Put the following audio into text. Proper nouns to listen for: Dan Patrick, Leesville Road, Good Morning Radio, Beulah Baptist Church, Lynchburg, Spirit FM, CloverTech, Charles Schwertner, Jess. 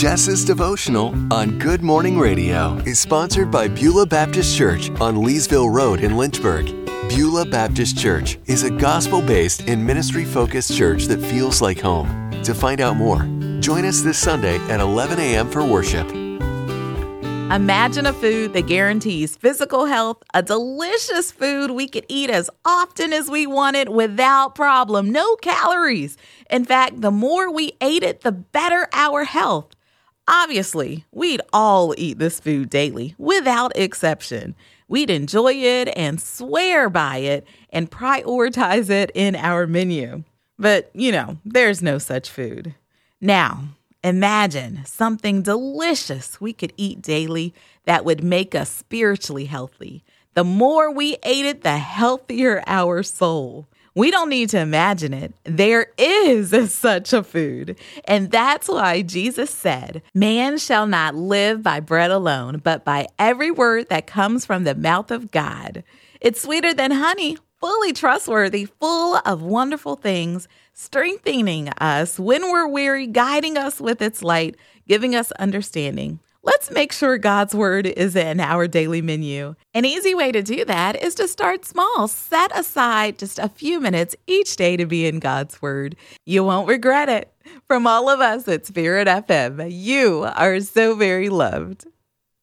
Jess's devotional on Good Morning Radio is sponsored by Beulah Baptist Church on Leesville Road in Lynchburg. Beulah Baptist Church is a gospel-based and ministry-focused church that feels like home. To find out more, join us this Sunday at 11 a.m. for worship. Imagine a food that guarantees physical health, a delicious food we could eat as often as we wanted without problem, no calories. In fact, the more we ate it, the better our health. Obviously, we'd all eat this food daily, without exception. We'd enjoy it and swear by it and prioritize it in our menu. But, there's no such food. Now, imagine something delicious we could eat daily that would make us spiritually healthy. The more we ate it, the healthier our soul. We don't need to imagine it. There is such a food. And that's why Jesus said, "Man shall not live by bread alone, but by every word that comes from the mouth of God." It's sweeter than honey, fully trustworthy, full of wonderful things, strengthening us when we're weary, guiding us with its light, giving us understanding. Let's make sure God's word is in our daily menu. An easy way to do that is to start small. Set aside just a few minutes each day to be in God's word. You won't regret it. From all of us at Spirit FM, you are so very loved.